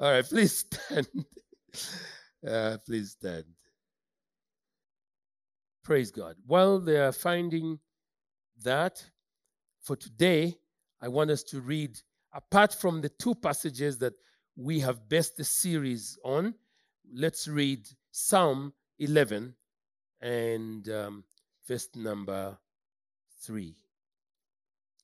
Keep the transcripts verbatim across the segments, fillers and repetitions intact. All right, please stand. Uh, please stand. Praise God. While they are finding that, for today, I want us to read, apart from the two passages that we have based the series on, let's read Psalm eleven and um, verse number three.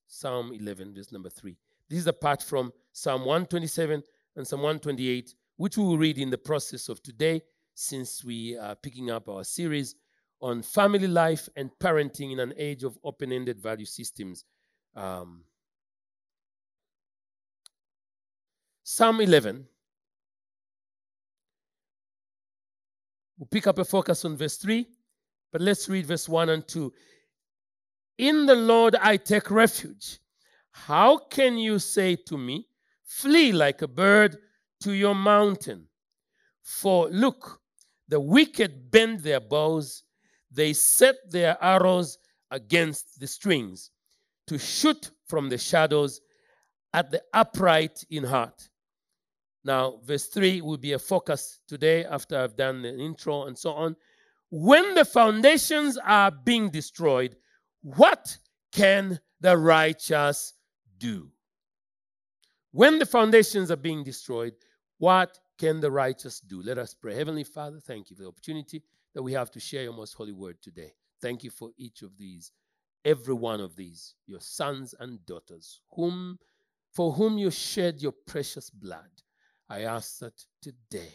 Psalm eleven, verse number three. This is apart from Psalm one twenty-seven and Psalm one twenty-eight, which we will read in the process of today, since we are picking up our series on family life and parenting in an age of open-ended value systems. Um, Psalm eleven. We'll pick up a focus on verse three, but let's read verse one and two. In the Lord I take refuge. How can you say to me, flee like a bird to your mountain? For look, the wicked bend their bows, they set their arrows against the strings to shoot from the shadows at the upright in heart. Now, verse three will be a focus today after I've done the intro and so on. When the foundations are being destroyed, what can the righteous do? When the foundations are being destroyed, what can the righteous do? Let us pray. Heavenly Father, thank you for the opportunity that we have to share your most holy word today. Thank you for each of these, every one of these, your sons and daughters, whom, for whom you shed your precious blood. I ask that today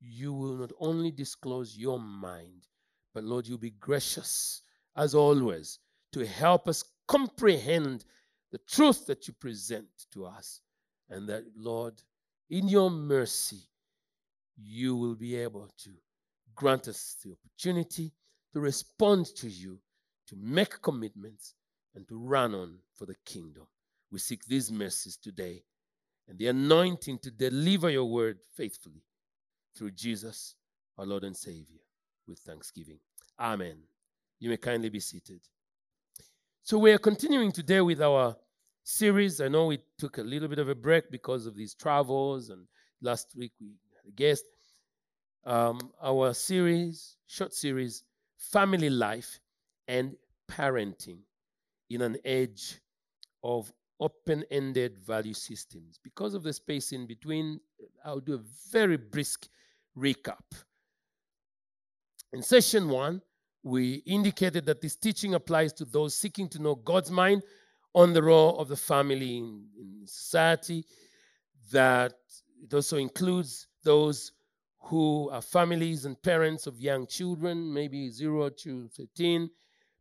you will not only disclose your mind, but Lord, you'll be gracious, as always, to help us comprehend the truth that you present to us. And that, Lord, in your mercy, you will be able to grant us the opportunity to respond to you, to make commitments, and to run on for the kingdom. We seek these mercies today and the anointing to deliver your word faithfully through Jesus, our Lord and Savior, with thanksgiving. Amen. You may kindly be seated. So we are continuing today with our series. I know we took a little bit of a break because of these travels, and last week we had a guest. Um, our series, short series, Family Life and Parenting in an Age of Open-Ended Value Systems. Because of the space in between, I'll do a very brisk recap. In session one, we indicated that this teaching applies to those seeking to know God's mind on the role of the family in, in society, that it also includes those who are families and parents of young children, maybe zero to thirteen,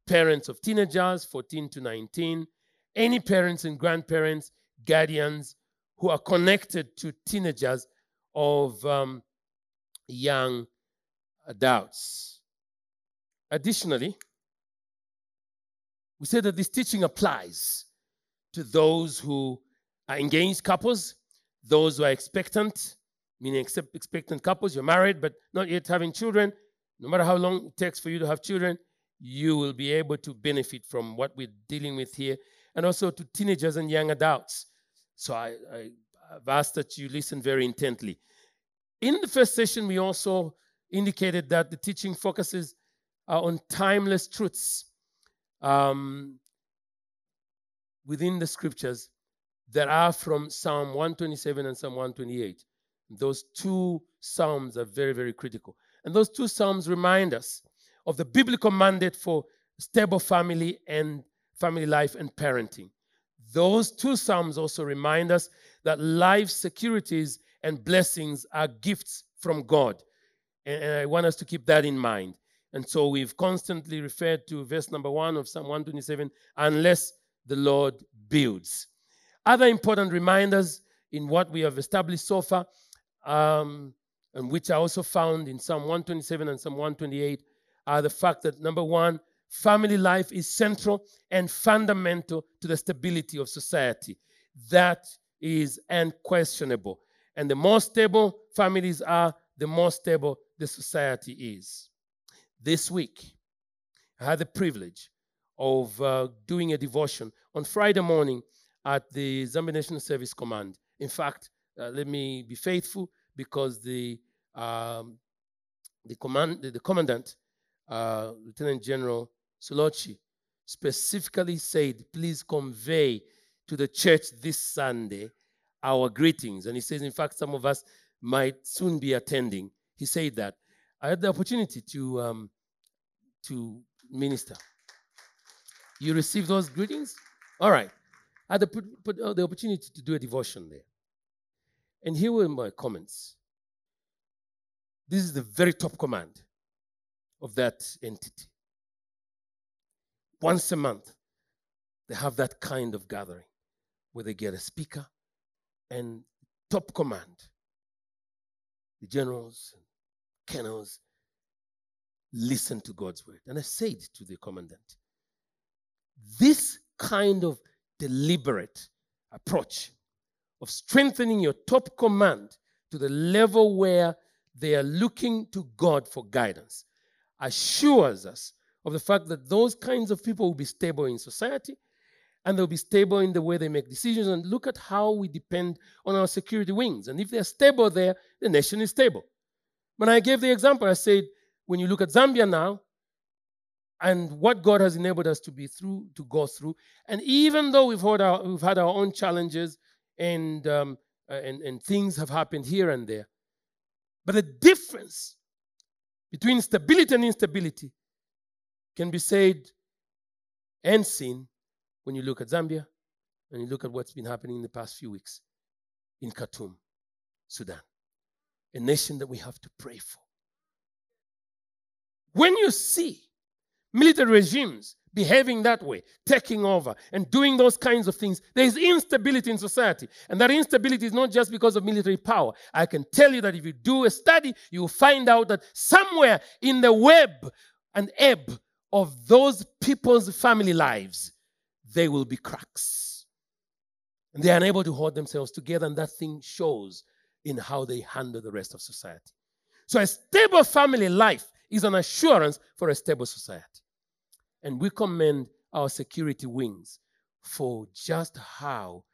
parents of teenagers, fourteen to nineteen, any parents and grandparents, guardians who are connected to teenagers of um, young adults. Additionally, we said that this teaching applies to those who are engaged couples, those who are expectant, meaning except expectant couples, you're married but not yet having children. No matter how long it takes for you to have children, you will be able to benefit from what we're dealing with here, and also to teenagers and young adults. So I, I, I've asked that you listen very intently. In the first session, we also indicated that the teaching focuses uh, on timeless truths um, within the scriptures that are from Psalm one twenty-seven and Psalm one twenty-eight. Those two psalms are very, very critical. And those two psalms remind us of the biblical mandate for stable family and family life and parenting. Those two psalms also remind us that life securities and blessings are gifts from God. And, and I want us to keep that in mind. And so we've constantly referred to verse number one of Psalm one twenty-seven, unless the Lord builds. Other important reminders in what we have established so far, Um, and which are also found in Psalm one twenty-seven and Psalm one twenty-eight, are the fact that, number one, family life is central and fundamental to the stability of society. That is unquestionable. And the more stable families are, the more stable the society is. This week, I had the privilege of uh, doing a devotion on Friday morning at the Zambian National Service Command. In fact, uh, let me be faithful, because the um, the command the, the commandant, uh, Lieutenant General Solochi, specifically said, please convey to the church this Sunday our greetings. And he says, in fact, some of us might soon be attending. He said that. I had the opportunity to um, to minister. You received those greetings? All right. I had the, the opportunity to do a devotion there. And here were my comments. This is the very top command of that entity. Once a month, they have that kind of gathering where they get a speaker and top command, the generals, colonels, listen to God's word. And I said to the commandant, this kind of deliberate approach of strengthening your top command to the level where they are looking to God for guidance assures us of the fact that those kinds of people will be stable in society, and they'll be stable in the way they make decisions. And look at how we depend on our security wings. And if they're stable there, the nation is stable. When I gave the example, I said, when you look at Zambia now, and what God has enabled us to be through, to go through, and even though we've had our, we've had our own challenges, and, um, and, and things have happened here and there, but the difference between stability and instability can be said and seen when you look at Zambia and you look at what's been happening in the past few weeks in Khartoum, Sudan, a nation that we have to pray for. When you see military regimes behaving that way, taking over and doing those kinds of things, there is instability in society. And that instability is not just because of military power. I can tell you that if you do a study, you will find out that somewhere in the web and ebb of those people's family lives, they will be cracks. And they are unable to hold themselves together, and that thing shows in how they handle the rest of society. So a stable family life is an assurance for a stable society. And we commend our security wings for just how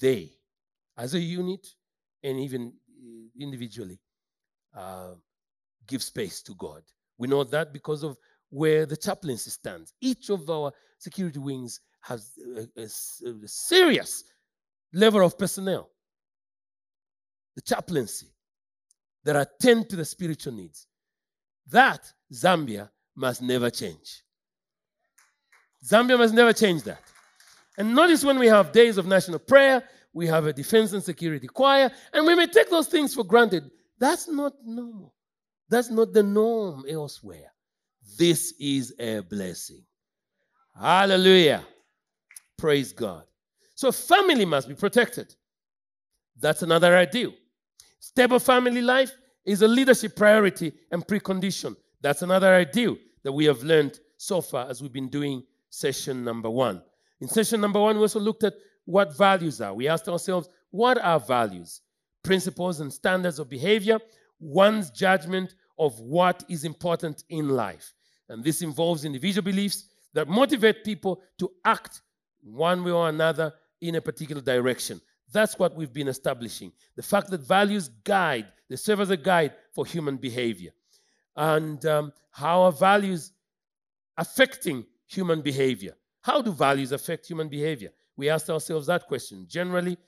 they, as a unit and even individually, uh, give space to God. We know that because of where the chaplaincy stands. Each of our security wings has a, a, a serious level of personnel. The chaplaincy that attend to the spiritual needs. That Zambia must never change. Zambia must never change that. And notice when we have days of national prayer, we have a defense and security choir, and we may take those things for granted. That's not normal. That's not the norm elsewhere. This is a blessing. Hallelujah. Praise God. So family must be protected. That's another ideal. Stable family life is a leadership priority and precondition. That's another ideal that we have learned so far as we've been doing session number one. In session number one, we also looked at what values are. We asked ourselves, what are values? Principles and standards of behavior, one's judgment of what is important in life. And this involves individual beliefs that motivate people to act one way or another in a particular direction. That's what we've been establishing. The fact that values guide, they serve as a guide for human behavior. And um, how are values affecting human behavior? How do values affect human behavior? We asked ourselves that question. Generally,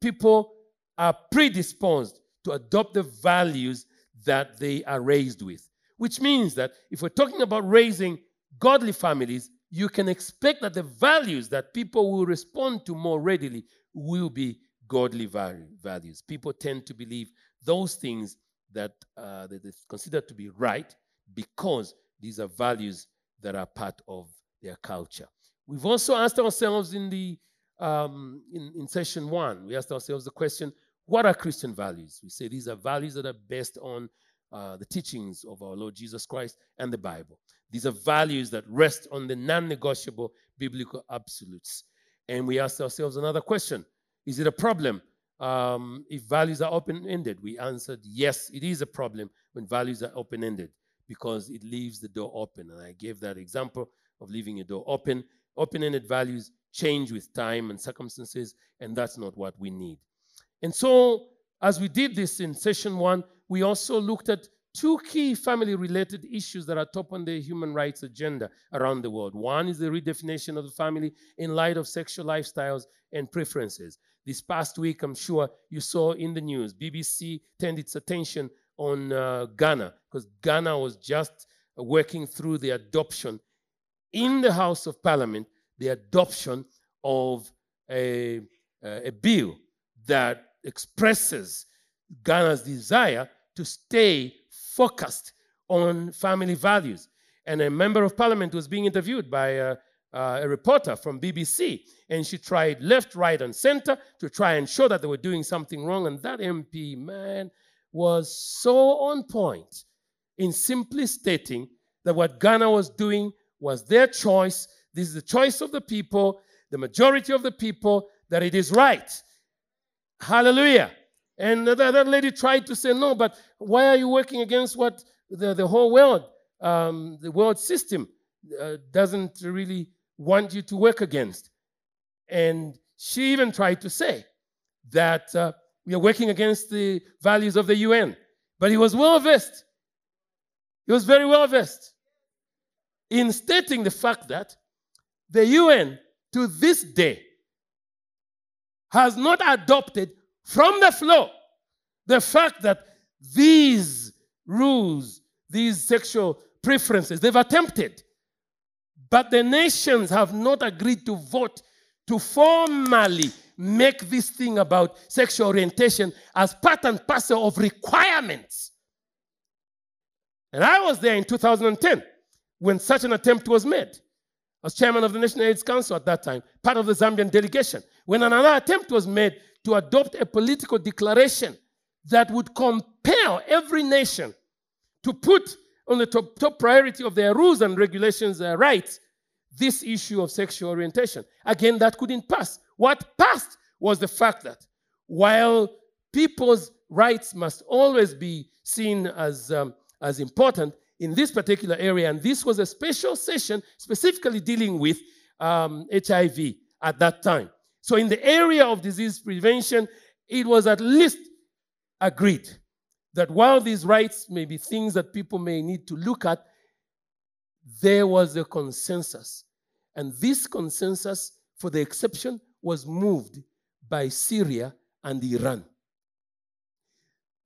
people are predisposed to adopt the values that they are raised with, which means that if we're talking about raising godly families, you can expect that the values that people will respond to more readily will be godly values. People tend to believe those things that, uh, that they consider to be right because these are values that are part of their culture. We've also asked ourselves in the um, in, in session one, we asked ourselves the question, what are Christian values? We say these are values that are based on uh, the teachings of our Lord Jesus Christ and the Bible. These are values that rest on the non-negotiable biblical absolutes. And we asked ourselves another question. Is it a problem um, if values are open-ended? We answered, yes, it is a problem when values are open-ended because it leaves the door open. And I gave that example of leaving a door open. Open-ended values change with time and circumstances, and that's not what we need. And so, as we did this in session one, we also looked at two key family-related issues that are top on the human rights agenda around the world. One is the redefinition of the family in light of sexual lifestyles and preferences. This past week, I'm sure you saw in the news, B B C turned its attention on uh, Ghana, because Ghana was just working through the adoption in the House of Parliament, the adoption of a, a bill that expresses Ghana's desire to stay focused on family values. And a member of parliament was being interviewed by a, uh, a reporter from B B C, and she tried left, right, and center to try and show that they were doing something wrong. And that M P, man, was so on point in simply stating that what Ghana was doing was their choice. This is the choice of the people, the majority of the people, that it is right. Hallelujah. And that, that lady tried to say, no, but why are you working against what the, the whole world, um, the world system uh, doesn't really want you to work against? And she even tried to say that uh, we are working against the values of the U N. But he was well versed. He was very well versed in stating the fact that the U N to this day has not adopted from the floor the fact that these rules, these sexual preferences, they've attempted, but the nations have not agreed to vote to formally make this thing about sexual orientation as part and parcel of requirements. And I was there in two thousand ten when such an attempt was made. I was chairman of the National AIDS Council at that time, part of the Zambian delegation, when another attempt was made to adopt a political declaration that would compel every nation to put on the top, top priority of their rules and regulations, their rights, this issue of sexual orientation. Again, that couldn't pass. What passed was the fact that while people's rights must always be seen as, um, as important, in this particular area, and this was a special session specifically dealing with um, H I V at that time. So in the area of disease prevention, it was at least agreed that while these rights may be things that people may need to look at, there was a consensus. And this consensus, for the exception, was moved by Syria and Iran.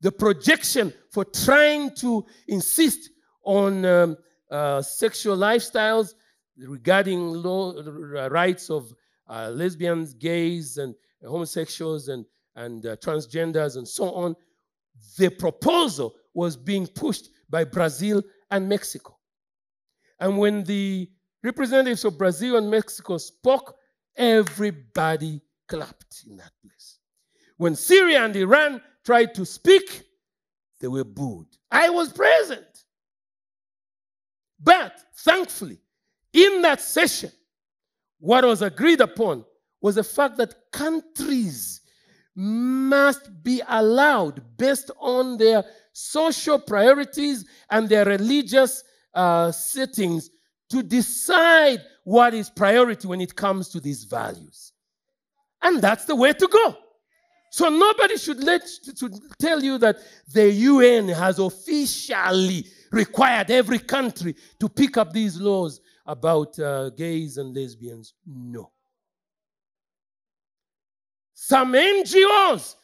The projection for trying to insist on um, uh, sexual lifestyles regarding law, uh, rights of uh, lesbians, gays, and homosexuals, and, and uh, transgenders, and so on. The proposal was being pushed by Brazil and Mexico. And when the representatives of Brazil and Mexico spoke, everybody clapped in that place. When Syria and Iran tried to speak, they were booed. I was present. But thankfully, in that session, what was agreed upon was the fact that countries must be allowed, based on their social priorities and their religious uh, settings, to decide what is priority when it comes to these values. And that's the way to go. So nobody should, let, should tell you that the U N has officially required every country to pick up these laws about uh, gays and lesbians. No. Some N G Os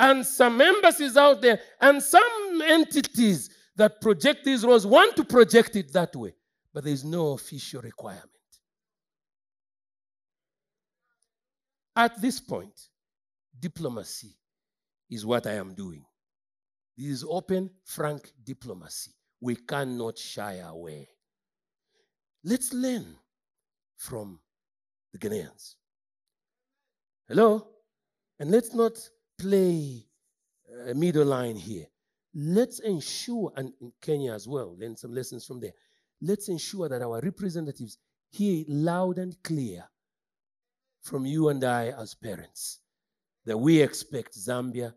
and some embassies out there and some entities that project these laws want to project it that way, but there's no official requirement. At this point, diplomacy is what I am doing. This is open, frank diplomacy. We cannot shy away. Let's learn from the Ghanaians. Hello? And let's not play a middle line here. Let's ensure, and in Kenya as well, learn some lessons from there. Let's ensure that our representatives hear loud and clear from you and I as parents that we expect Zambia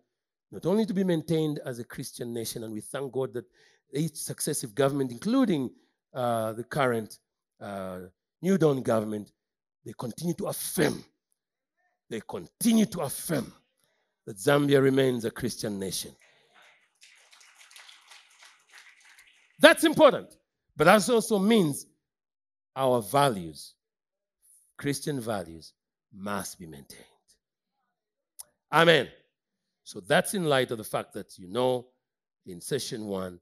not only to be maintained as a Christian nation, and we thank God that each successive government, including uh, the current uh, New Dawn government, they continue to affirm. They continue to affirm that Zambia remains a Christian nation. That's important. But that also means our values, Christian values, must be maintained. Amen. So that's in light of the fact that, you know, in session one,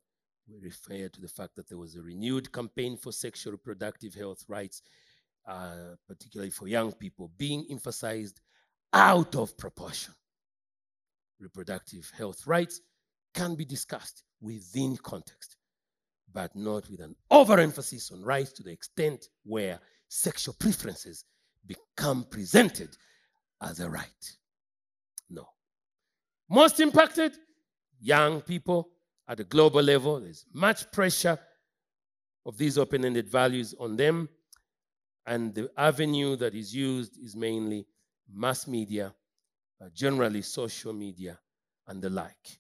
we referred to the fact that there was a renewed campaign for sexual reproductive health rights, uh, particularly for young people, being emphasized out of proportion. Reproductive health rights can be discussed within context, but not with an overemphasis on rights to the extent where sexual preferences become presented as a right. No. Most impacted, young people at the global level. There's much pressure of these open-ended values on them, and the avenue that is used is mainly mass media, uh, generally social media, and the like.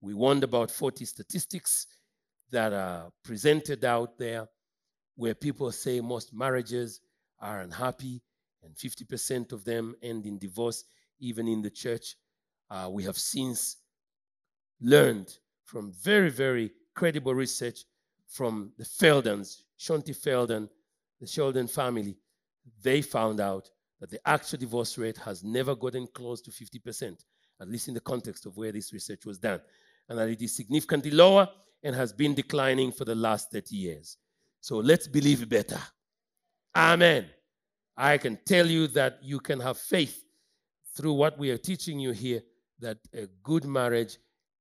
We warned about forty statistics that are presented out there where people say most marriages are unhappy and fifty percent of them end in divorce, even in the church. Uh, we have since learned from very, very credible research from the Feldons, Shanti Feldon, the Sheldon family. They found out that the actual divorce rate has never gotten close to fifty percent, at least in the context of where this research was done, and that it is significantly lower and has been declining for the last thirty years. So let's believe better. Amen. I can tell you that you can have faith through what we are teaching you here, that a good marriage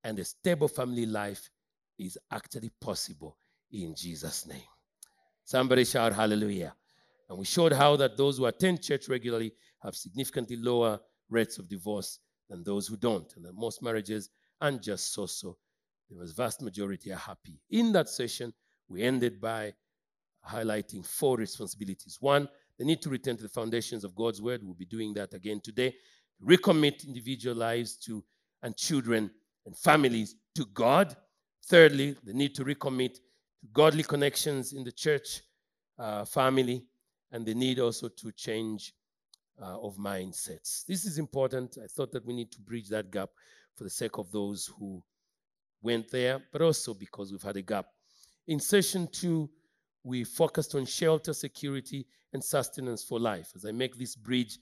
and a stable family life is actually possible in Jesus' name. Somebody shout hallelujah. And we showed how that those who attend church regularly have significantly lower rates of divorce than those who don't, and that most marriages aren't just so-so. The vast majority are happy. In that session, we ended by highlighting four responsibilities. One, they need to return to the foundations of God's word. We'll be doing that again today. Recommit individual lives to and children and families to God. Thirdly, they need to recommit to godly connections in the church uh, family, and they need also to change uh, of mindsets. This is important. I thought that we need to bridge that gap for the sake of those who went there, but also because we've had a gap. In session two, we focused on shelter, security, and sustenance for life. As I make this bridge,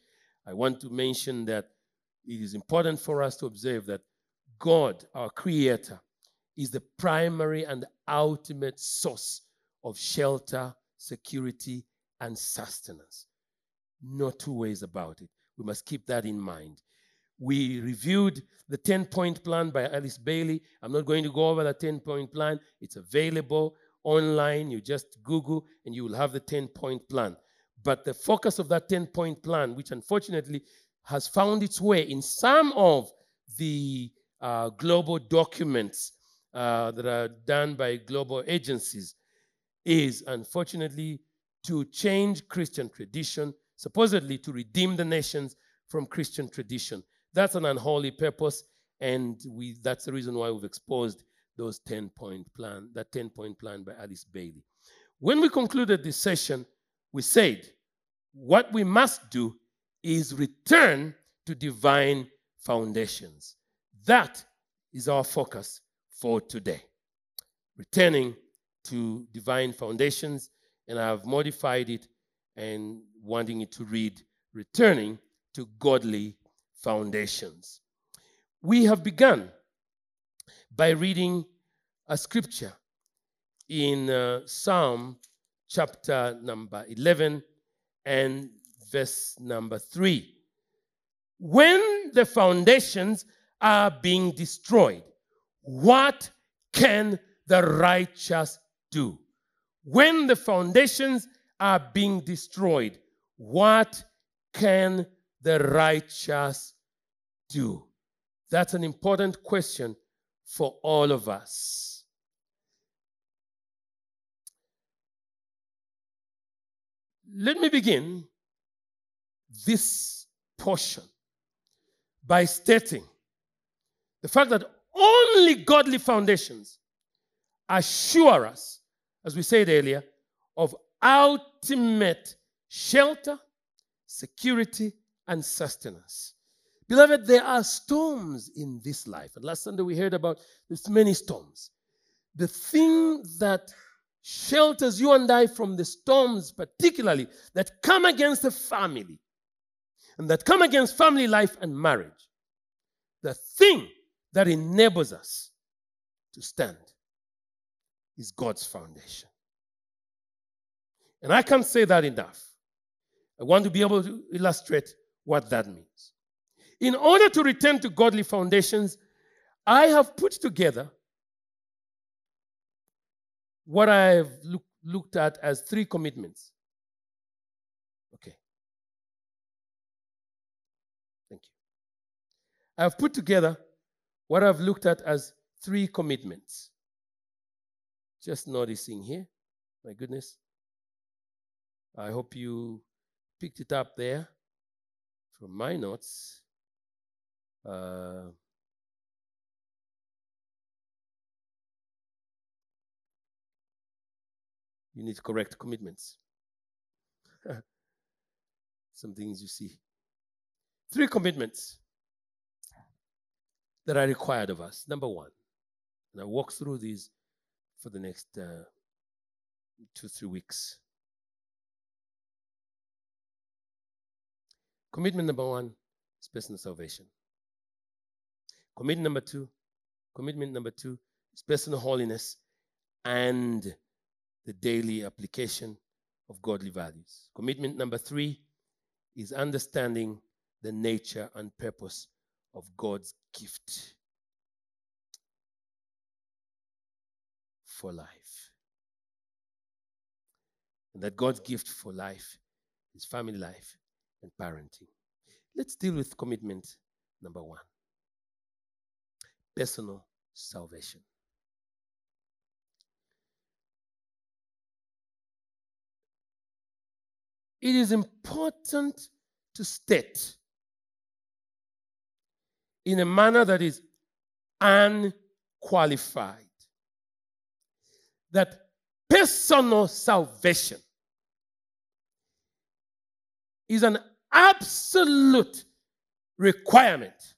I want to mention that it is important for us to observe that God, our Creator, is the primary and ultimate source of shelter, security, and sustenance. No two ways about it. We must keep that in mind. We reviewed the ten-point plan by Alice Bailey. I'm not going to go over the ten-point plan. It's available online. You just Google and you will have the ten-point plan. But the focus of that ten-point plan, which unfortunately has found its way in some of the uh, global documents uh, that are done by global agencies, is unfortunately to change Christian tradition, supposedly to redeem the nations from Christian tradition. That's an unholy purpose, and we, that's the reason why we've exposed those ten-point plan, that ten-point plan by Alice Bailey. When we concluded this session, we said what we must do is return to divine foundations. That is our focus for today, returning to divine foundations, and I've modified it and wanting it to read, returning to godly foundations. We have begun by reading a scripture in uh, Psalm chapter number eleven and verse number three. When the foundations are being destroyed, what can the righteous do? When the foundations are being destroyed, what can the righteous do? That's an important question for all of us. Let me begin this portion by stating the fact that only godly foundations assure us, as we said earlier, of ultimate shelter, security, and sustenance. Beloved, there are storms in this life. And last Sunday we heard about this many storms. The thing that shelters you and I from the storms, particularly that come against the family and that come against family life and marriage, the thing that enables us to stand is God's foundation. And I can't say that enough. I want to be able to illustrate what that means. In order to return to godly foundations, I have put together what I've look, looked at as three commitments. Okay. Thank you. I've put together what I've looked at as three commitments. Just noticing here. My goodness. I hope you picked it up there from my notes. Uh, you need to correct commitments. Some things you see. Three commitments that are required of us. Number one, and I'll walk through these for the next uh, two, three weeks. Commitment number one is personal salvation. Commitment number two, commitment number two is personal holiness and the daily application of godly values. Commitment number three is understanding the nature and purpose of God's gift for life. And that God's gift for life is family life and parenting. Let's deal with commitment number one. Personal salvation. It is important to state in a manner that is unqualified that personal salvation is an absolute requirement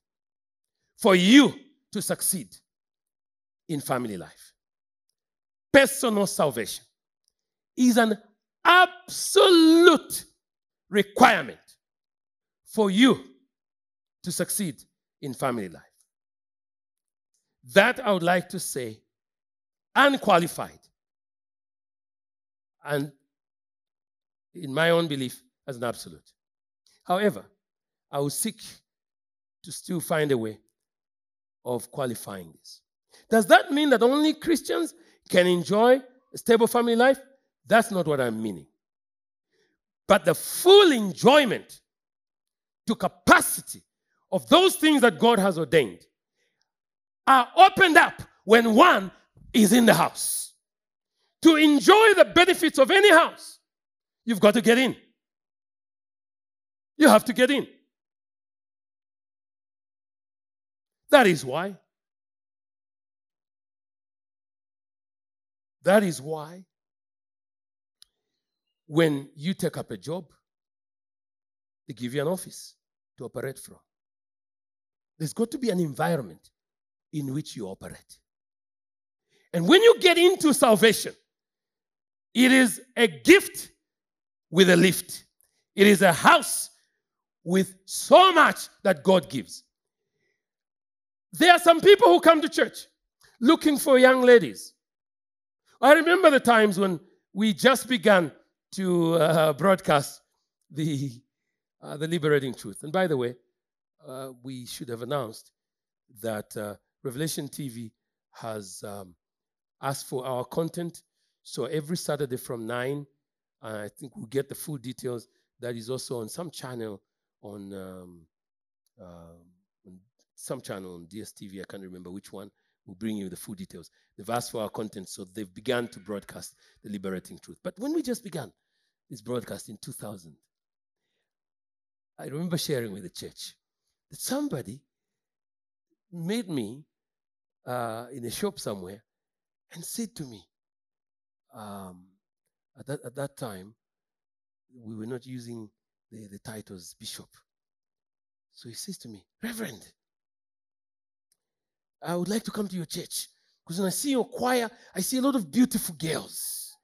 for you to succeed in family life. Personal salvation is an absolute requirement for you to succeed in family life. That I would like to say, unqualified, and in my own belief, as an absolute. However, I will seek to still find a way of qualifying this. Does that mean that only Christians can enjoy a stable family life? That's not what I'm meaning. But the full enjoyment to capacity of those things that God has ordained are opened up when one is in the house. To enjoy the benefits of any house, you've got to get in. You have to get in. That is why. That is why when you take up a job, they give you an office to operate from. There's got to be an environment in which you operate. And when you get into salvation, it is a gift with a lift. It is a house with so much that God gives. There are some people who come to church looking for young ladies. I remember the times when we just began to uh, broadcast the, uh, the Liberating Truth. And by the way, uh, we should have announced that uh, Revelation T V has um, asked for our content. So every Saturday from nine, uh, I think we'll get the full details. That is also on some channel on, um, uh, on some channel on D S T V. I can't remember which one. We'll bring you the full details. They've asked for our content, so they've begun to broadcast the Liberating Truth. But when we just began this broadcast in two thousand, I remember sharing with the church that somebody made me uh, in a shop somewhere and said to me, um, at, that, at that time, we were not using the, the titles bishop. So he says to me, Reverend, I would like to come to your church. Because when I see your choir, I see a lot of beautiful girls.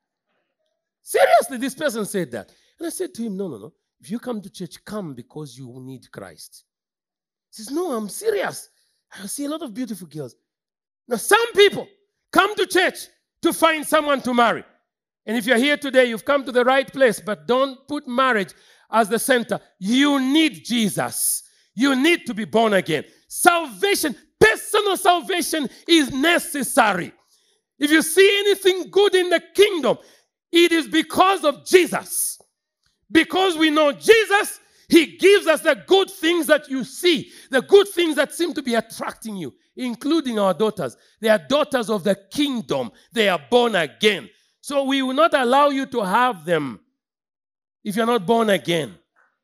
Seriously, this person said that. And I said to him, no, no, no. If you come to church, come because you need Christ. He says, no, I'm serious. I see a lot of beautiful girls. Now, some people come to church to find someone to marry. And if you're here today, you've come to the right place, but don't put marriage as the center. You need Jesus. You need to be born again. Salvation, personal salvation is necessary. If you see anything good in the kingdom, it is because of Jesus. Because we know Jesus, he gives us the good things that you see, the good things that seem to be attracting you, including our daughters. They are daughters of the kingdom. They are born again. So we will not allow you to have them if you're not born again.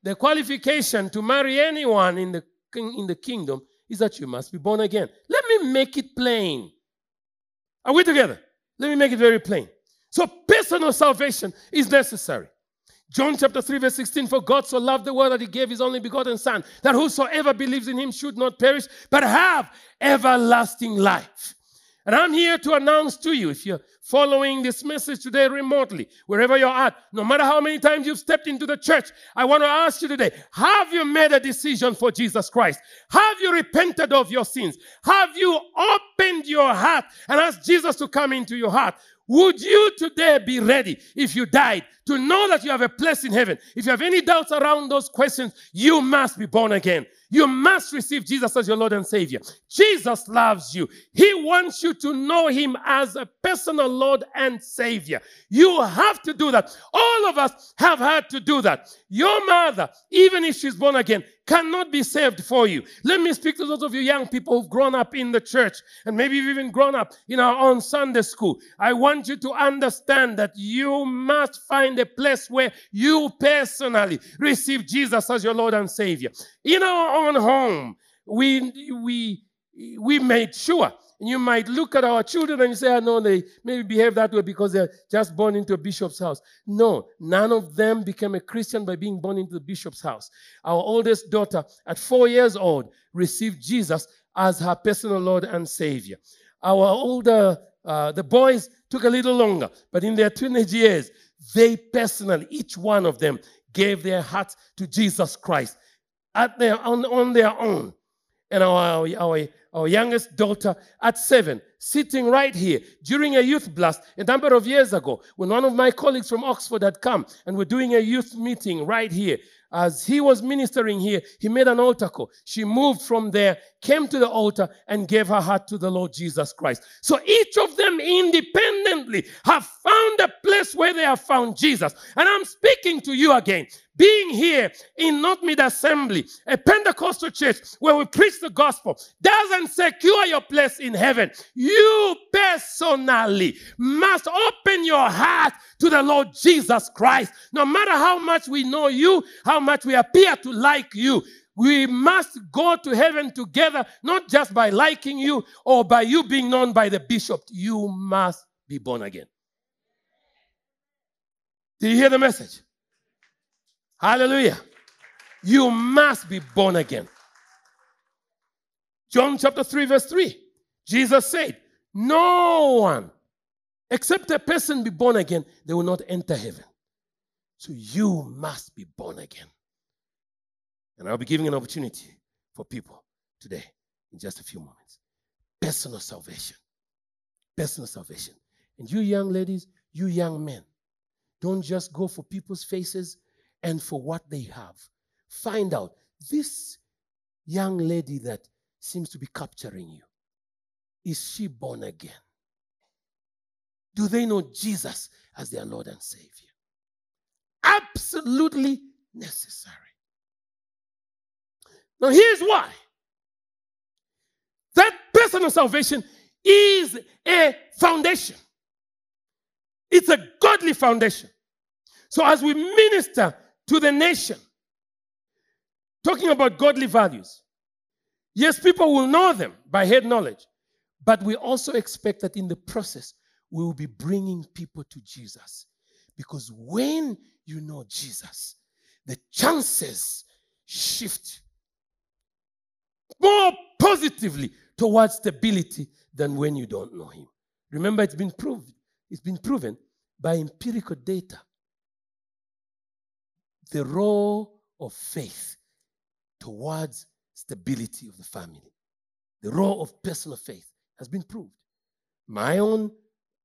The qualification to marry anyone in the, in the kingdom is that you must be born again. Let me make it plain. Are we together? Let me make it very plain. So personal salvation is necessary. John chapter three, verse sixteen, for God so loved the world that he gave his only begotten son, that whosoever believes in him should not perish, but have everlasting life. And I'm here to announce to you, if you're following this message today remotely, wherever you're at, no matter how many times you've stepped into the church, I want to ask you today, have you made a decision for Jesus Christ? Have you repented of your sins? Have you opened your heart and asked Jesus to come into your heart? Would you today be ready, if you died, to know that you have a place in heaven? If you have any doubts around those questions, you must be born again. You must receive Jesus as your Lord and Savior. Jesus loves you. He wants you to know him as a personal Lord and Savior. You have to do that. All of us have had to do that. Your mother, even if she's born again, cannot be saved for you. Let me speak to those of you young people who've grown up in the church, and maybe you've even grown up in our own Sunday school. I want you to understand that you must find a place where you personally receive Jesus as your Lord and Savior. In our own home, we we we made sure. And you might look at our children and you say, oh, no, they maybe behave that way because they're just born into a bishop's house. No, none of them became a Christian by being born into the bishop's house. Our oldest daughter, at four years old, received Jesus as her personal Lord and Savior. Our older, uh, the boys took a little longer, but in their teenage years, they personally, each one of them, gave their heart to Jesus Christ at their, on, on their own. And our, our, our youngest daughter at seven, sitting right here during a youth blast a number of years ago, when one of my colleagues from Oxford had come and we're doing a youth meeting right here. As he was ministering here, he made an altar call. She moved from there, came to the altar, and gave her heart to the Lord Jesus Christ. So each of them independently have found a place where they have found Jesus. And I'm speaking to you again. Being here in North Mid Assembly, a Pentecostal church where we preach the gospel, doesn't secure your place in heaven. You personally must open your heart to the Lord Jesus Christ. No matter how much we know you, how much we appear to like you, we must go to heaven together, not just by liking you or by you being known by the bishop. You must be born again. Did you hear the message? Hallelujah. You must be born again. John chapter three, verse three. Jesus said, no one, except a person be born again, they will not enter heaven. So you must be born again. And I'll be giving an opportunity for people today in just a few moments. Personal salvation. Personal salvation. And you young ladies, you young men, don't just go for people's faces and for what they have. Find out, this young lady that seems to be capturing you, is she born again? Do they know Jesus as their Lord and Savior? Absolutely necessary. Now here's why. That personal salvation is a foundation. It's a godly foundation. So as we minister to the nation, talking about godly values. Yes, people will know them by head knowledge, but we also expect that in the process, we will be bringing people to Jesus. Because when you know Jesus, the chances shift more positively towards stability than when you don't know him. Remember, it's been proved. It's been proven by empirical data. The role of faith towards stability of the family. The role of personal faith has been proved. My own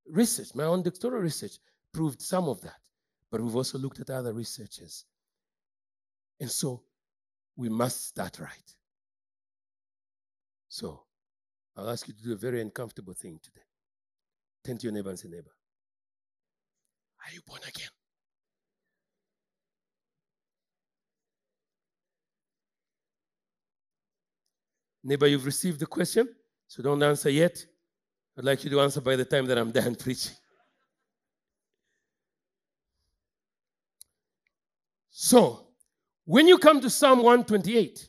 research, my own doctoral research proved some of that. But we've also looked at other researchers. And so we must start right. So I'll ask you to do a very uncomfortable thing today. Turn to your neighbor and say, neighbor, are you born again? Neighbor, you've received the question, so don't answer yet. I'd like you to answer by the time that I'm done preaching. So, when you come to Psalm one twenty-eight,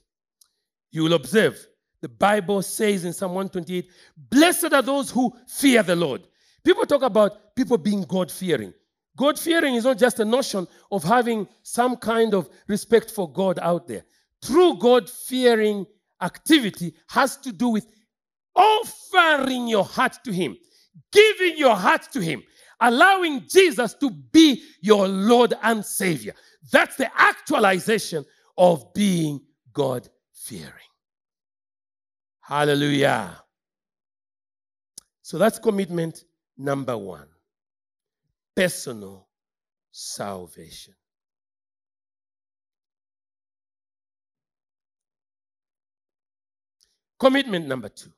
you will observe the Bible says in Psalm one twenty-eight, blessed are those who fear the Lord. People talk about people being God-fearing. God-fearing is not just a notion of having some kind of respect for God out there. True God-fearing activity has to do with offering your heart to him, giving your heart to him, allowing Jesus to be your Lord and Savior. That's the actualization of being God-fearing. Hallelujah. So that's commitment number one. Personal salvation. Commitment number two.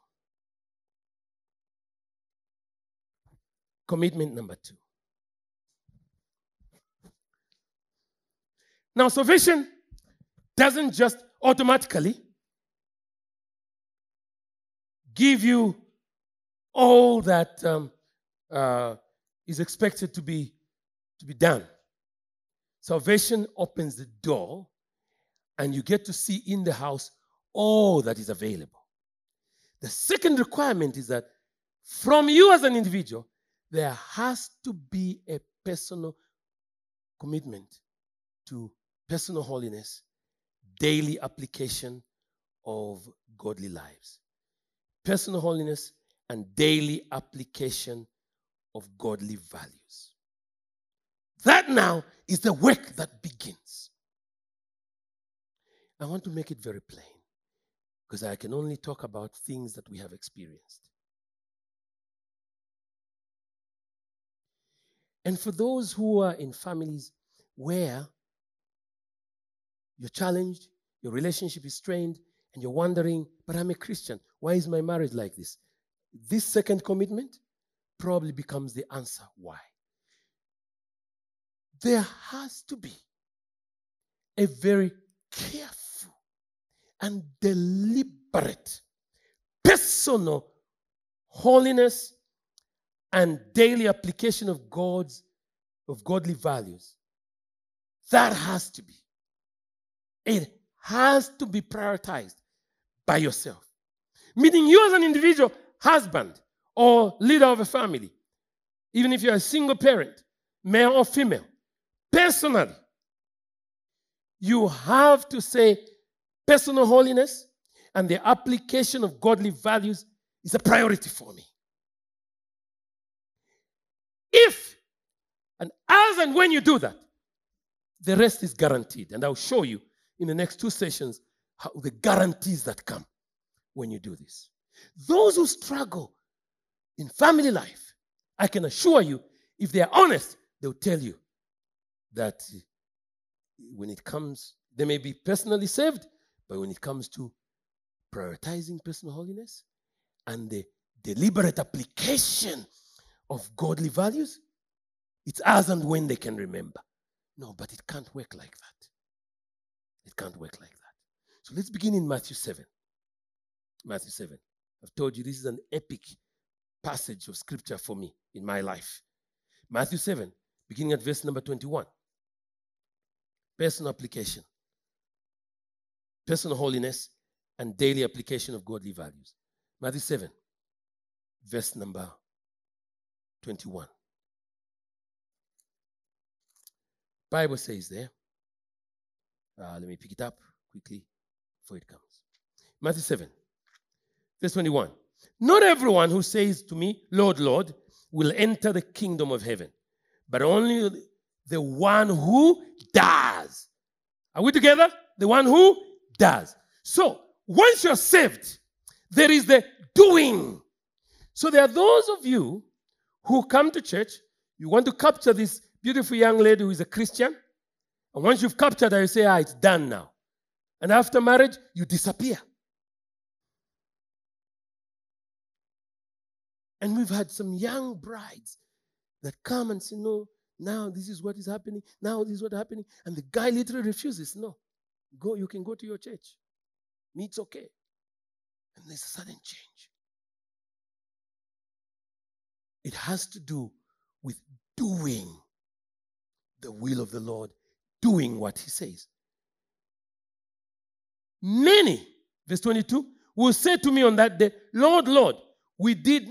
Commitment number two. Now, salvation doesn't just automatically give you all that um, uh, is expected to be, to be done. Salvation opens the door, and you get to see in the house all that is available. The second requirement is that from you as an individual, there has to be a personal commitment to personal holiness, daily application of godly lives. Personal holiness and daily application of godly values. That now is the work that begins. I want to make it very plain, because I can only talk about things that we have experienced. And for those who are in families where you're challenged, your relationship is strained, and you're wondering, but I'm a Christian, why is my marriage like this? This second commitment probably becomes the answer why. There has to be a very careful and deliberate personal holiness and daily application of God's, of godly values. That has to be. It has to be prioritized by yourself. Meaning you as an individual husband or leader of a family, even if you're a single parent, male or female, personally, you have to say personal holiness and the application of godly values is a priority for me. If and as and when you do that, the rest is guaranteed. And I'll show you in the next two sessions how the guarantees that come when you do this. Those who struggle in family life, I can assure you, if they are honest, they'll tell you that when it comes, they may be personally saved, but when it comes to prioritizing personal holiness and the deliberate application of godly values, it's as and when they can remember. No, but it can't work like that. It can't work like that. So let's begin in Matthew seven. Matthew seven. I've told you this is an epic passage of scripture for me in my life. Matthew seven, beginning at verse number twenty-one. Personal application. Personal holiness and daily application of godly values. Matthew seven, verse number twenty-one. Bible says there, Uh, let me pick it up quickly before it comes. Matthew seven, Verse twenty-one. Not everyone who says to me, Lord, Lord, will enter the kingdom of heaven, but only the one who does. Are we together? The one who does. So, once you're saved, there is the doing. So there are those of you who come to church, you want to capture this beautiful young lady who is a Christian, and once you've captured her, you say, ah, it's done now. And after marriage, you disappear. And we've had some young brides that come and say, no, now this is what is happening, now this is what's happening. And the guy literally refuses, no, go, you can go to your church. Me, it's okay. And there's a sudden change. It has to do with doing the will of the Lord, doing what he says. Many, verse twenty-two, will say to me on that day, Lord, Lord, we did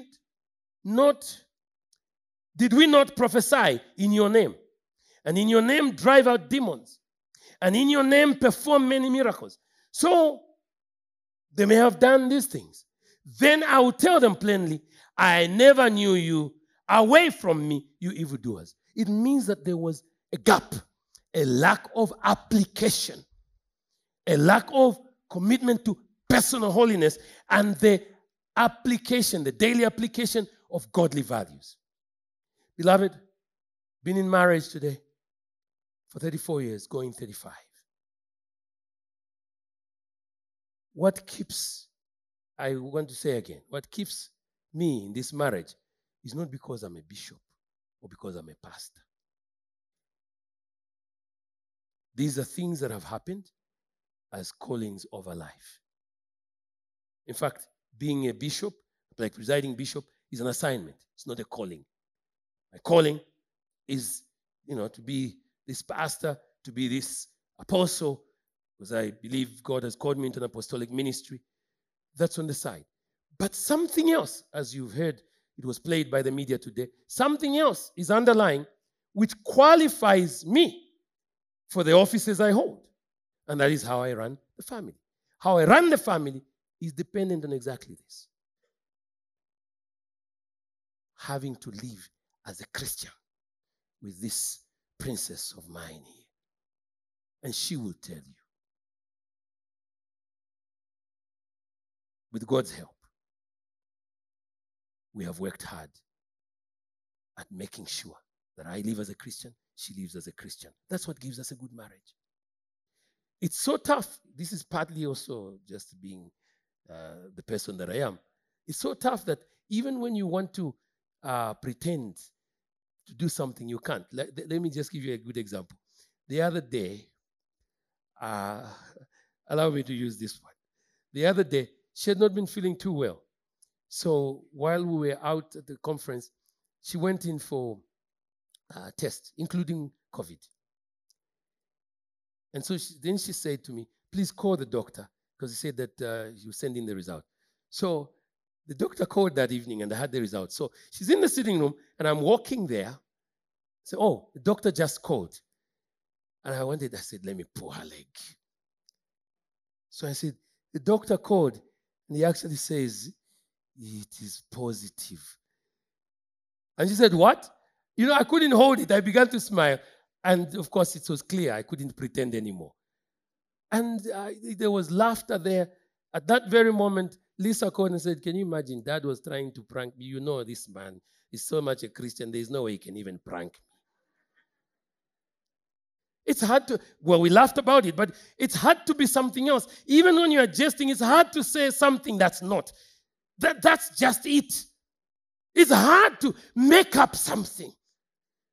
not, did we not prophesy in your name? And in your name drive out demons. And in your name perform many miracles. So they may have done these things. Then I will tell them plainly, I never knew you. Away from me, you evildoers. It means that there was a gap, a lack of application, a lack of commitment to personal holiness, and the application, the daily application of godly values. Beloved, been in marriage today for thirty-four years, going thirty-five. What keeps, I want to say again, what keeps me in this marriage is not because I'm a bishop or because I'm a pastor. These are things that have happened as callings over life. In fact, being a bishop, like presiding bishop, is an assignment. It's not a calling. My calling is, you know, to be this pastor, to be this apostle, because I believe God has called me into an apostolic ministry. That's on the side. But something else, as you've heard, it was played by the media today, something else is underlying which qualifies me for the offices I hold. And that is how I run the family. How I run the family is dependent on exactly this. Having to live as a Christian with this princess of mine here. And she will tell you. With God's help, we have worked hard at making sure that I live as a Christian, she lives as a Christian. That's what gives us a good marriage. It's so tough. This is partly also just being uh, the person that I am. It's so tough that even when you want to uh, pretend to do something, you can't. Let, let me just give you a good example. The other day, uh, allow me to use this one. The other day, she had not been feeling too well. So while we were out at the conference, she went in for a test, including COVID. And so she, then she said to me, please call the doctor, because he said that uh, he was sending the result. So the doctor called that evening and I had the result. So she's in the sitting room and I'm walking there. So, oh, the doctor just called. And I wanted, I said, let me pull her leg. So I said, the doctor called and he actually says, it is positive. And she said, what? You know, I couldn't hold it. I began to smile. And of course, it was clear. I couldn't pretend anymore. And uh, there was laughter there. At that very moment, Lisa called and said, can you imagine? Dad was trying to prank me. You know, this man is so much a Christian. There's no way he can even prank me. It's hard to, well, we laughed about it, but it's hard to be something else. Even when you're jesting, it's hard to say something that's not. That, that's just it. It's hard to make up something.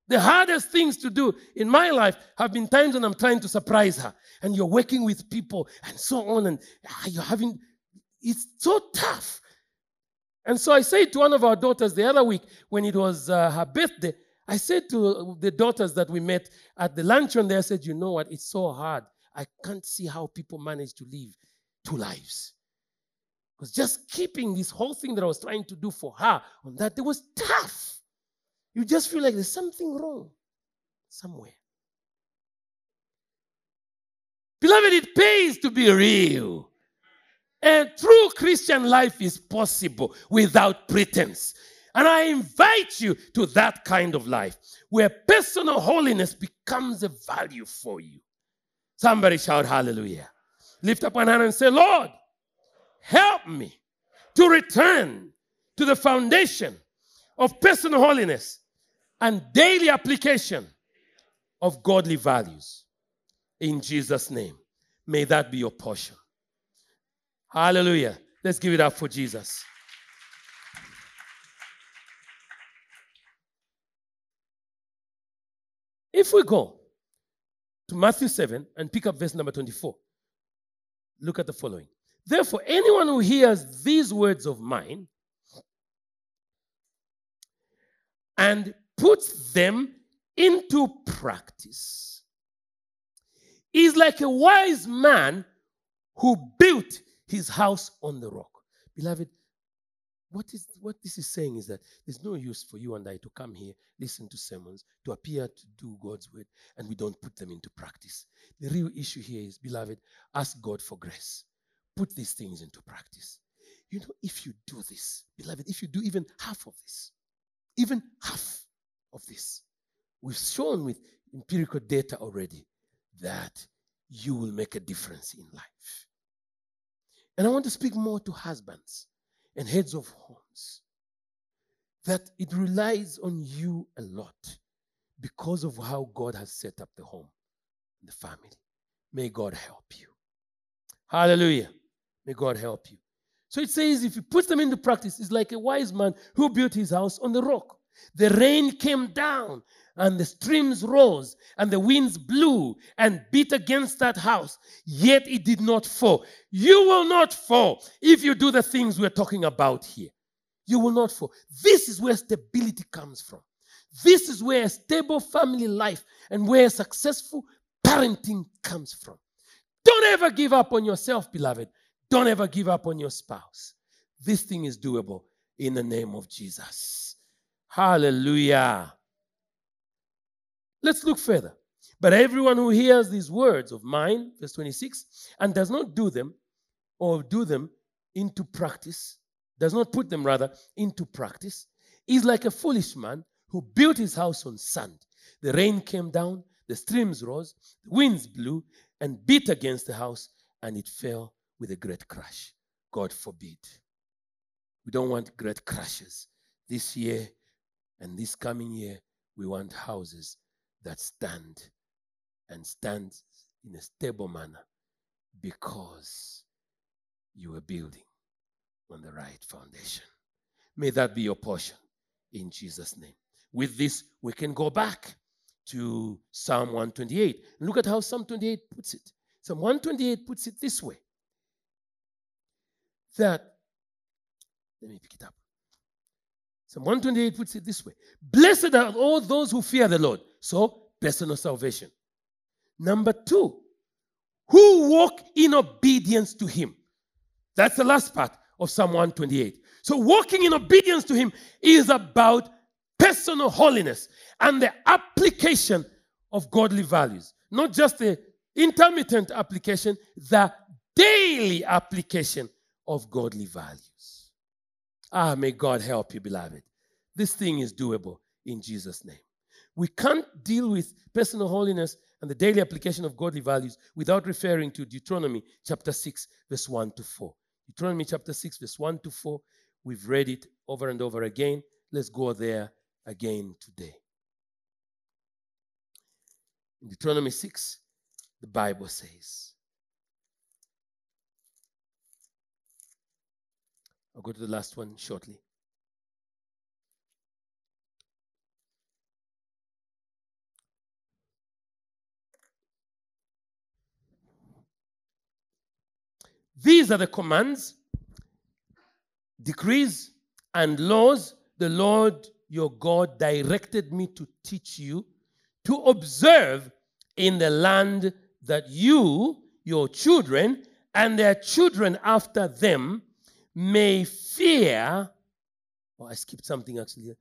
The hardest things to do in my life have been times when I'm trying to surprise her, and you're working with people and so on, and you're having, it's so tough. And so I said to one of our daughters the other week, when it was uh, her birthday, I said to the daughters that we met at the luncheon there, I said, you know what, it's so hard. I can't see how people manage to live two lives. Because just keeping this whole thing that I was trying to do for her on that day was tough. You just feel like there's something wrong somewhere. Beloved, it pays to be real. A true Christian life is possible without pretense. And I invite you to that kind of life where personal holiness becomes a value for you. Somebody shout hallelujah. Lift up one hand and say, Lord, help me to return to the foundation of personal holiness and daily application of godly values. In Jesus' name, may that be your portion. Hallelujah. Let's give it up for Jesus. If we go to Matthew seven and pick up verse number twenty-four, look at the following. Therefore, anyone who hears these words of mine and puts them into practice is like a wise man who built his house on the rock. Beloved, What, is, what this is saying is that there's no use for you and I to come here, listen to sermons, to appear to do God's word, and we don't put them into practice. The real issue here is, beloved, ask God for grace. Put these things into practice. You know, if you do this, beloved, if you do even half of this, even half of this, we've shown with empirical data already that you will make a difference in life. And I want to speak more to husbands and heads of homes, that it relies on you a lot because of how God has set up the home, the family. May God help you. Hallelujah. May God help you. So it says, if you put them into practice, it's like a wise man who built his house on the rock. The rain came down, and the streams rose, and the winds blew and beat against that house, yet it did not fall. You will not fall if you do the things we're talking about here. You will not fall. This is where stability comes from. This is where a stable family life and where successful parenting comes from. Don't ever give up on yourself, beloved. Don't ever give up on your spouse. This thing is doable in the name of Jesus. Hallelujah. Let's look further. But everyone who hears these words of mine, verse twenty-six, and does not do them, or do them into practice, does not put them, rather, into practice, is like a foolish man who built his house on sand. The rain came down, the streams rose, the winds blew, and beat against the house, and it fell with a great crash. God forbid. We don't want great crashes this year and this coming year. We want houses that stand and stand in a stable manner because you are building on the right foundation. May that be your portion in Jesus' name. With this, we can go back to Psalm one twenty-eight. Look at how Psalm twenty-eight puts it. Psalm one twenty-eight puts it this way. That, let me pick it up. Psalm one twenty-eight puts it this way. Blessed are all those who fear the Lord. So, personal salvation. Number two, who walk in obedience to him. That's the last part of Psalm one twenty-eight. So walking in obedience to him is about personal holiness and the application of godly values. Not just the intermittent application, the daily application of godly values. Ah, may God help you, beloved. This thing is doable in Jesus' name. We can't deal with personal holiness and the daily application of godly values without referring to Deuteronomy chapter six, verse one to four. Deuteronomy chapter six, verse one to four. We've read it over and over again. Let's go there again today. In Deuteronomy six, the Bible says, I'll go to the last one shortly. These are the commands, decrees, and laws the Lord your God directed me to teach you to observe in the land that you, your children, and their children after them may fear. Oh, I skipped something actually.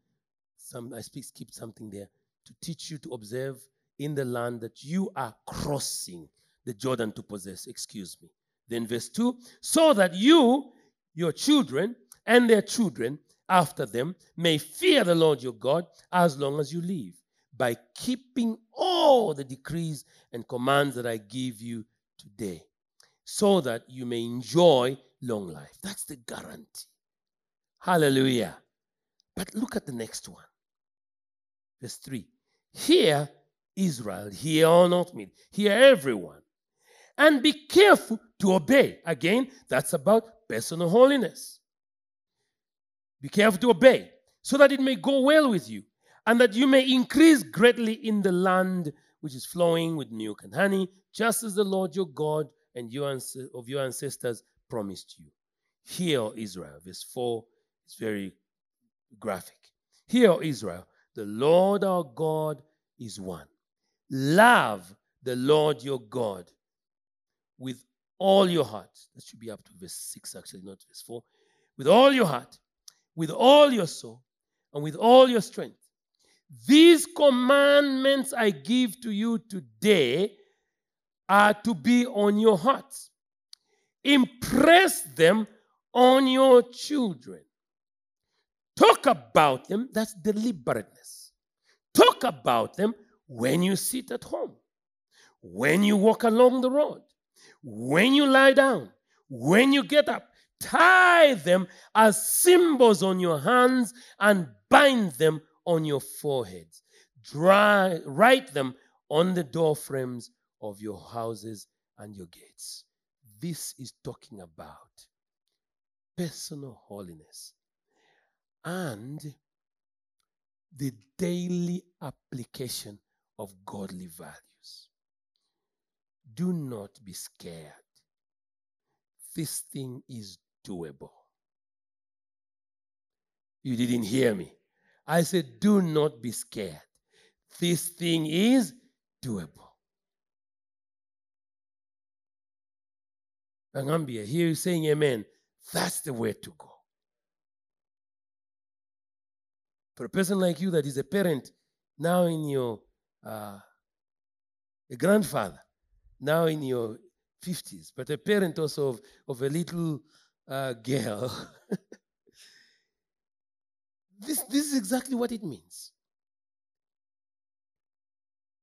Some, I skipped something there. To teach you to observe in the land that you are crossing the Jordan to possess. Excuse me. Then verse two, so that you, your children, and their children after them may fear the Lord your God as long as you live, by keeping all the decrees and commands that I give you today, so that you may enjoy long life. That's the guarantee. Hallelujah. But look at the next one. Verse three. Hear, Israel, hear or not me, hear everyone, and be careful to obey. Again, that's about personal holiness. Be careful to obey, so that it may go well with you, and that you may increase greatly in the land which is flowing with milk and honey, just as the Lord your God and your of your ancestors promised you. Hear, O Israel. Verse four is very graphic. Hear, O Israel, the Lord our God is one. Love the Lord your God with all your heart. That should be up to verse six, actually, not verse four. With all your heart, with all your soul, and with all your strength. These commandments I give to you today are to be on your hearts. Impress them on your children. Talk about them. That's deliberateness. Talk about them when you sit at home, when you walk along the road, when you lie down, when you get up. Tie them as symbols on your hands and bind them on your foreheads. Dry, write them on the door frames of your houses and your gates. This is talking about personal holiness and the daily application of godly values. Do not be scared. This thing is doable. You didn't hear me. I said, do not be scared. This thing is doable. Angambia, here you're saying amen. That's the way to go. For a person like you that is a parent, now in your, uh, a grandfather, now in your fifties, but a parent also of, of a little uh, girl, This, this is exactly what it means.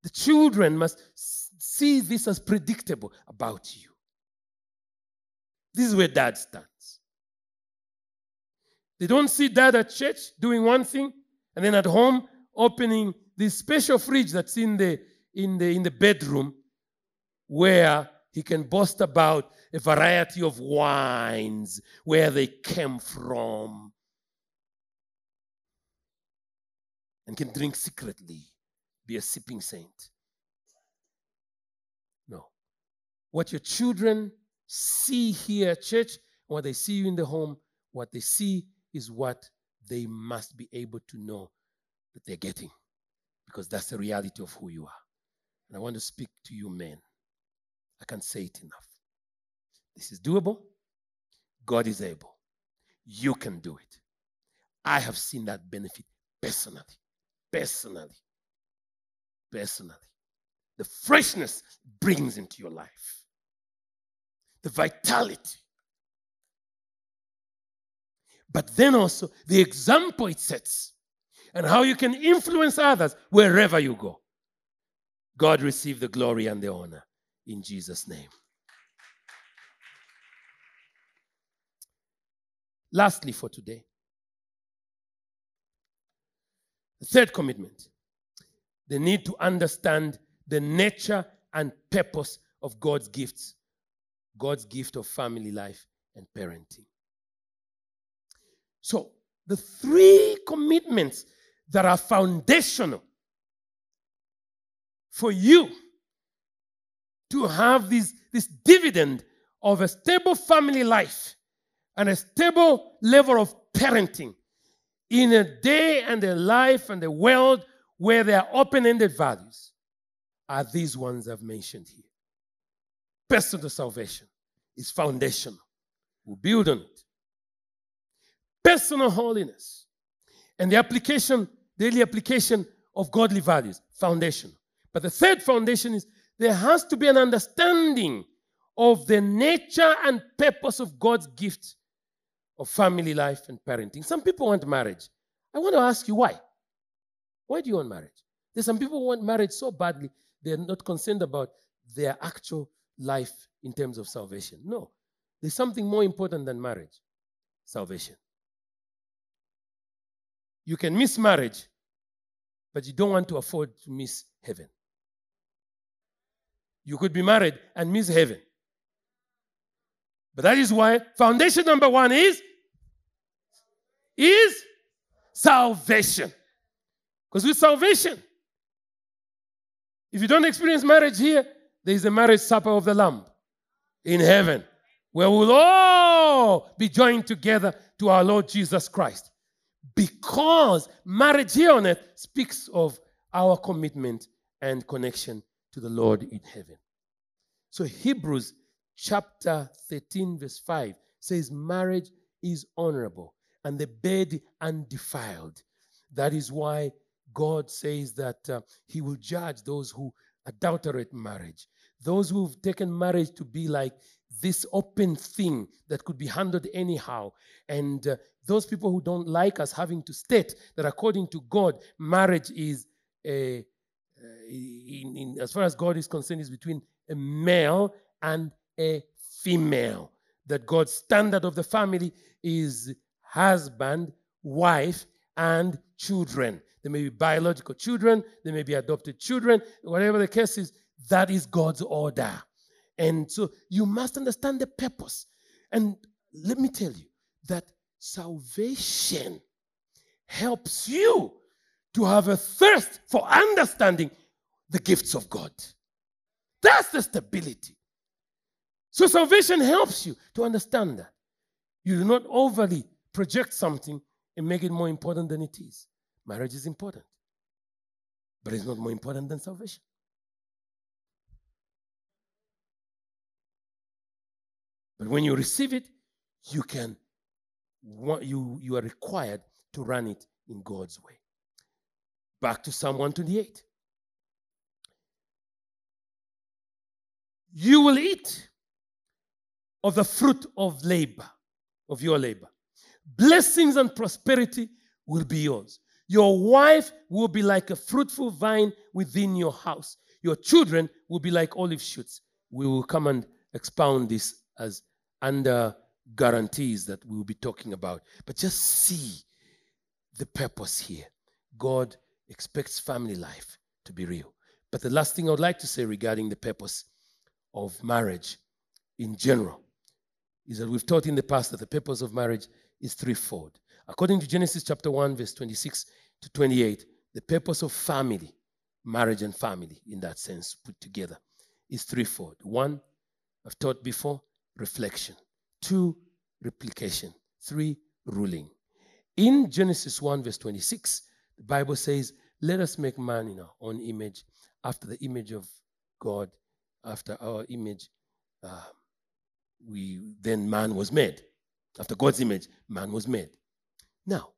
The children must see this as predictable about you. This is where dad stands. They don't see dad at church doing one thing and then at home opening this special fridge that's in the, in the, in the bedroom where he can boast about a variety of wines, where they came from, and can drink secretly, be a sipping saint. No. What your children see here at church, what they see you in the home, what they see is what they must be able to know that they're getting, because that's the reality of who you are. And I want to speak to you men. I can't say it enough. This is doable. God is able. You can do it. I have seen that benefit personally. Personally, personally, the freshness brings into your life, the vitality. But then also the example it sets and how you can influence others wherever you go. God receive the glory and the honor in Jesus' name. Lastly for today, the third commitment, the need to understand the nature and purpose of God's gifts, God's gift of family life and parenting. So, the three commitments that are foundational for you to have this, this dividend of a stable family life and a stable level of parenting in a day and a life and a world where there are open-ended values are these ones I've mentioned here. Personal salvation is foundational. We build on it. Personal holiness and the application, daily application of godly values, foundational. But the third foundation is there has to be an understanding of the nature and purpose of God's gift of family life and parenting. Some people want marriage. I want to ask you why. Why do you want marriage? There's some people who want marriage so badly, they're not concerned about their actual life in terms of salvation. No, there's something more important than marriage, salvation. You can miss marriage, but you don't want to afford to miss heaven. You could be married and miss heaven. But that is why foundation number one is, is salvation. Because with salvation, if you don't experience marriage here, there is the marriage supper of the Lamb in heaven, where we'll all be joined together to our Lord Jesus Christ. Because marriage here on earth speaks of our commitment and connection to the Lord in heaven. So Hebrews chapter thirteen verse five says marriage is honorable and the bed undefiled. That is why God says that uh, he will judge those who adulterate marriage. Those who've taken marriage to be like this open thing that could be handled anyhow. And uh, those people who don't like us having to state that according to God, marriage is, a, uh, in, in, as far as God is concerned, is between a male and a female. That God's standard of the family is husband, wife, and children. There may be biological children, there may be adopted children, whatever the case is, that is God's order. And so you must understand the purpose. And let me tell you that salvation helps you to have a thirst for understanding the gifts of God. That's the stability. So salvation helps you to understand that. You do not overly project something and make it more important than it is. Marriage is important, but it's not more important than salvation. But when you receive it, you can, you, you are required to run it in God's way. Back to Psalm one twenty-eight. You will eat of the fruit of labor, of your labor. Blessings and prosperity will be yours. Your wife will be like a fruitful vine within your house. Your children will be like olive shoots. We will come and expound this as under guarantees that we'll be talking about. But just see the purpose here. God expects family life to be real. But the last thing I would like to say regarding the purpose of marriage in general is that we've taught in the past that the purpose of marriage is threefold. According to Genesis chapter one, verse twenty-six to twenty-eight, the purpose of family, marriage and family in that sense put together is threefold. One, I've taught before, reflection. Two, replication. Three, ruling. In Genesis one, verse twenty-six, the Bible says, let us make man in our own image, after the image of God, after our image, uh, we then man was made. After God's image, man was made. Now,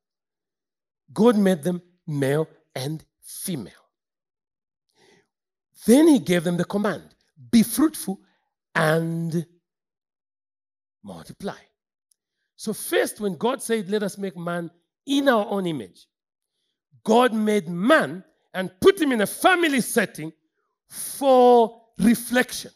God made them male and female. Then he gave them the command, be fruitful and multiply. So first, when God said, let us make man in our own image, God made man and put him in a family setting for reflection,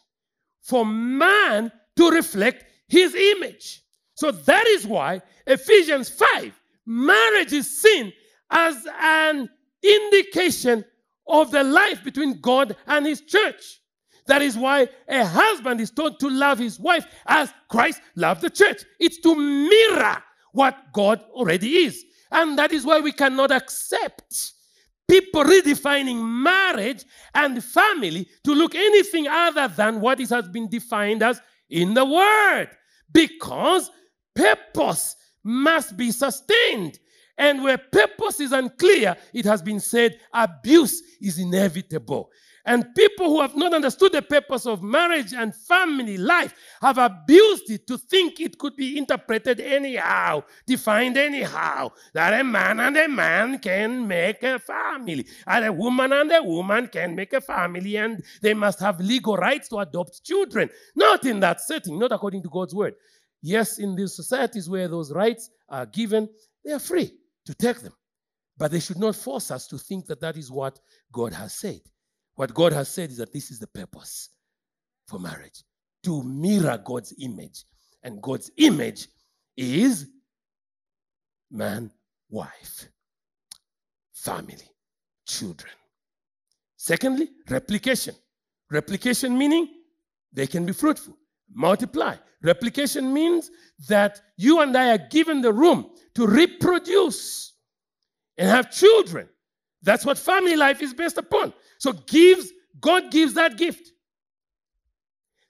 for man to reflect his image. So that is why Ephesians five, marriage is seen as an indication of the life between God and his church. That is why a husband is taught to love his wife as Christ loved the church. It's to mirror what God already is. And that is why we cannot accept people redefining marriage and family to look anything other than what it has been defined as in the Word. Because purpose must be sustained. And where purpose is unclear, it has been said, abuse is inevitable. And people who have not understood the purpose of marriage and family life have abused it to think it could be interpreted anyhow, defined anyhow, that a man and a man can make a family, and a woman and a woman can make a family, and they must have legal rights to adopt children. Not in that setting, not according to God's word. Yes, in these societies where those rights are given, they are free to take them. But they should not force us to think that that is what God has said. What God has said is that this is the purpose for marriage, to mirror God's image. And God's image is man, wife, family, children. Secondly, replication. Replication meaning they can be fruitful, multiply. Replication means that you and I are given the room to reproduce and have children. That's what family life is based upon. So gives, God gives that gift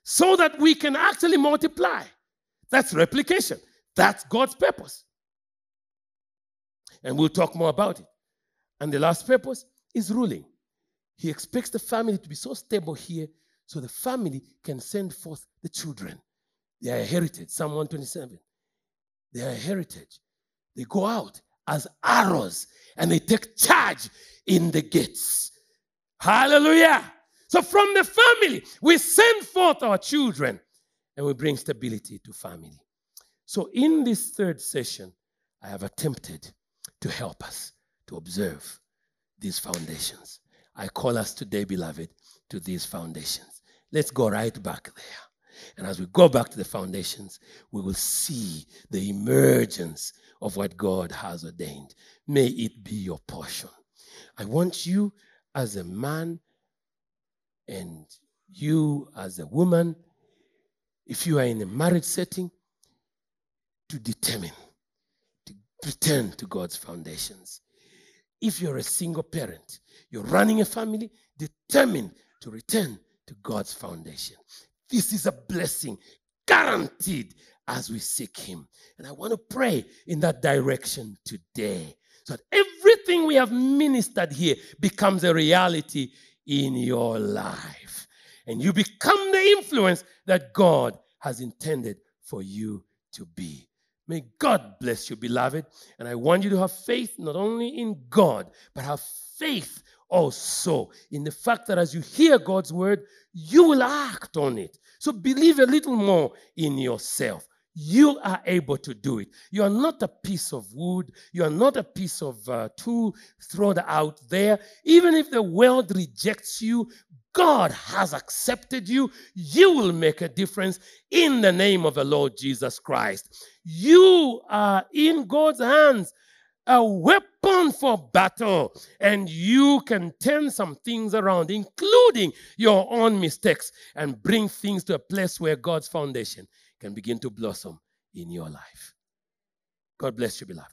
so that we can actually multiply. That's replication. That's God's purpose. And we'll talk more about it. And the last purpose is ruling. He expects the family to be so stable here so the family can send forth the children. They are a heritage. Psalm one twenty-seven. They are a heritage. They go out as arrows and they take charge in the gates. Hallelujah. So from the family, we send forth our children and we bring stability to family. So in this third session, I have attempted to help us to observe these foundations. I call us today, beloved, to these foundations. Let's go right back there. And as we go back to the foundations, we will see the emergence of what God has ordained. May it be your portion. I want you as a man and you as a woman, if you are in a marriage setting, to determine, to return to God's foundations. If you're a single parent, you're running a family, determined to return to God's foundation. This is a blessing, guaranteed as we seek Him. And I want to pray in that direction today, so that everything we have ministered here becomes a reality in your life. And you become the influence that God has intended for you to be. May God bless you, beloved. And I want you to have faith not only in God, but have faith also in the fact that as you hear God's word, you will act on it. So believe a little more in yourself. You are able to do it. You are not a piece of wood. You are not a piece of uh, tool thrown out there. Even if the world rejects you, God has accepted you. You will make a difference in the name of the Lord Jesus Christ. You are in God's hands, a weapon for battle, and you can turn some things around, including your own mistakes, and bring things to a place where God's foundation can begin to blossom in your life. God bless you, beloved.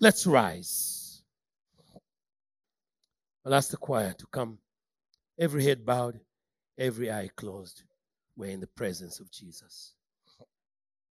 Let's rise. I'll ask the choir to come. Every head bowed, every eye closed. We're in the presence of Jesus.